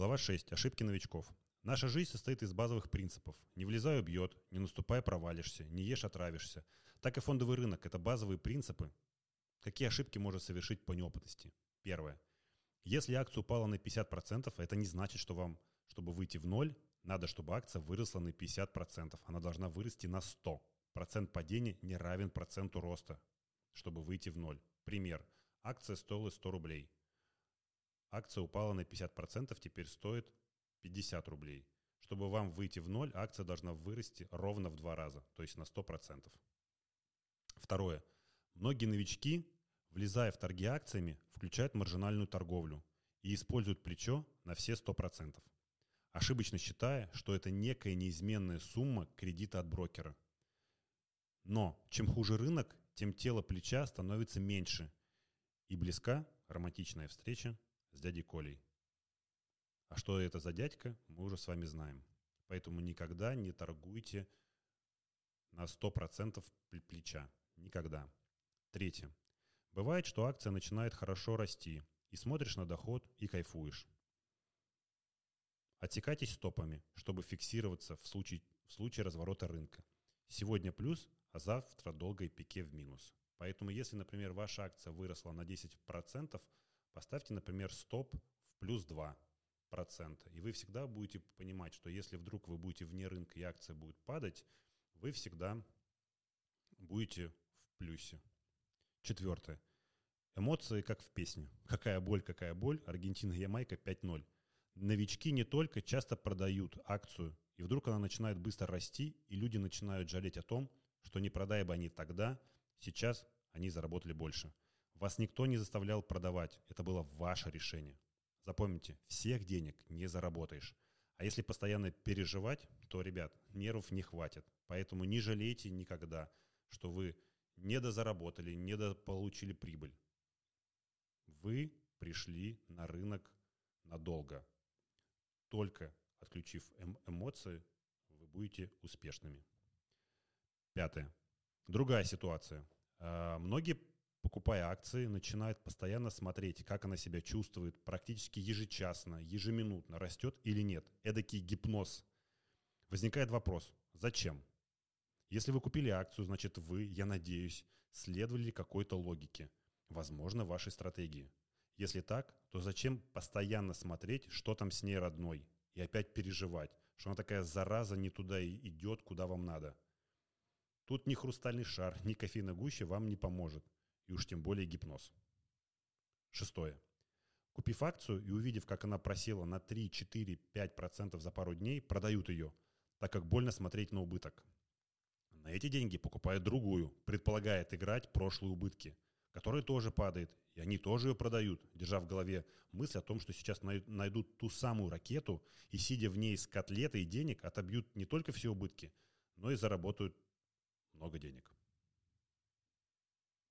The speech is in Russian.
Глава 6. Ошибки новичков. Наша жизнь состоит из базовых принципов. Не влезай — убьет, не наступай — провалишься, не ешь — отравишься. Так и фондовый рынок – это базовые принципы. Какие ошибки можно совершить по неопытности? Первое. Если акция упала на 50%, это не значит, что вам, чтобы выйти в ноль, надо, чтобы акция выросла на 50%. Она должна вырасти на 100%. Процент падения не равен проценту роста, чтобы выйти в ноль. Пример. Акция стоила 100 рублей. Акция упала на 50%, теперь стоит 50 рублей. Чтобы вам выйти в ноль, акция должна вырасти ровно в 2 раза, то есть на 100%. Второе. Многие новички, влезая в торги акциями, включают маржинальную торговлю и используют плечо на все 100%, ошибочно считая, что это некая неизменная сумма кредита от брокера. Но чем хуже рынок, тем тело плеча становится меньше, и близка романтичная встреча с дядей Колей. А что это за дядька, мы уже с вами знаем. Поэтому никогда не торгуйте на 100% плеча. Никогда. Третье. Бывает, что акция начинает хорошо расти, и смотришь на доход и кайфуешь. Отсекайтесь стопами, чтобы фиксироваться в случае разворота рынка. Сегодня плюс, а завтра долгое пике в минус. Поэтому если, например, ваша акция выросла на 10%, поставьте, например, стоп в плюс 2%. И вы всегда будете понимать, что если вдруг вы будете вне рынка и акция будет падать, вы всегда будете в плюсе. Четвертое. Эмоции, как в песне. Какая боль, Аргентина, Ямайка 5-0. Новички не только часто продают акцию, и вдруг она начинает быстро расти, и люди начинают жалеть о том, что не продай бы они тогда, сейчас они заработали больше. Вас никто не заставлял продавать, это было ваше решение. Запомните, всех денег не заработаешь. А если постоянно переживать, то, ребят, нервов не хватит. Поэтому не жалейте никогда, что вы недозаработали, недополучили прибыль. Вы пришли на рынок надолго. Только отключив эмоции, вы будете успешными. Пятое. Другая ситуация. Многие, покупая акции, начинают постоянно смотреть, как она себя чувствует, практически ежечасно, ежеминутно, растет или нет. Эдакий гипноз. Возникает вопрос: зачем? Если вы купили акцию, значит вы, я надеюсь, следовали какой-то логике, возможно, вашей стратегии. Если так, то зачем постоянно смотреть, что там с ней родной, и опять переживать, что она такая зараза не туда и идет, куда вам надо. Тут ни хрустальный шар, ни кофейная гуща вам не поможет, и уж тем более гипноз. Шестое. Купив акцию и увидев, как она просела на 3, 4, 5% за пару дней, продают ее, так как больно смотреть на убыток. На эти деньги покупают другую, предполагает играть прошлые убытки, которая тоже падает, и они тоже ее продают, держа в голове мысль о том, что сейчас найдут ту самую ракету и, сидя в ней с котлетой денег, отобьют не только все убытки, но и заработают много денег.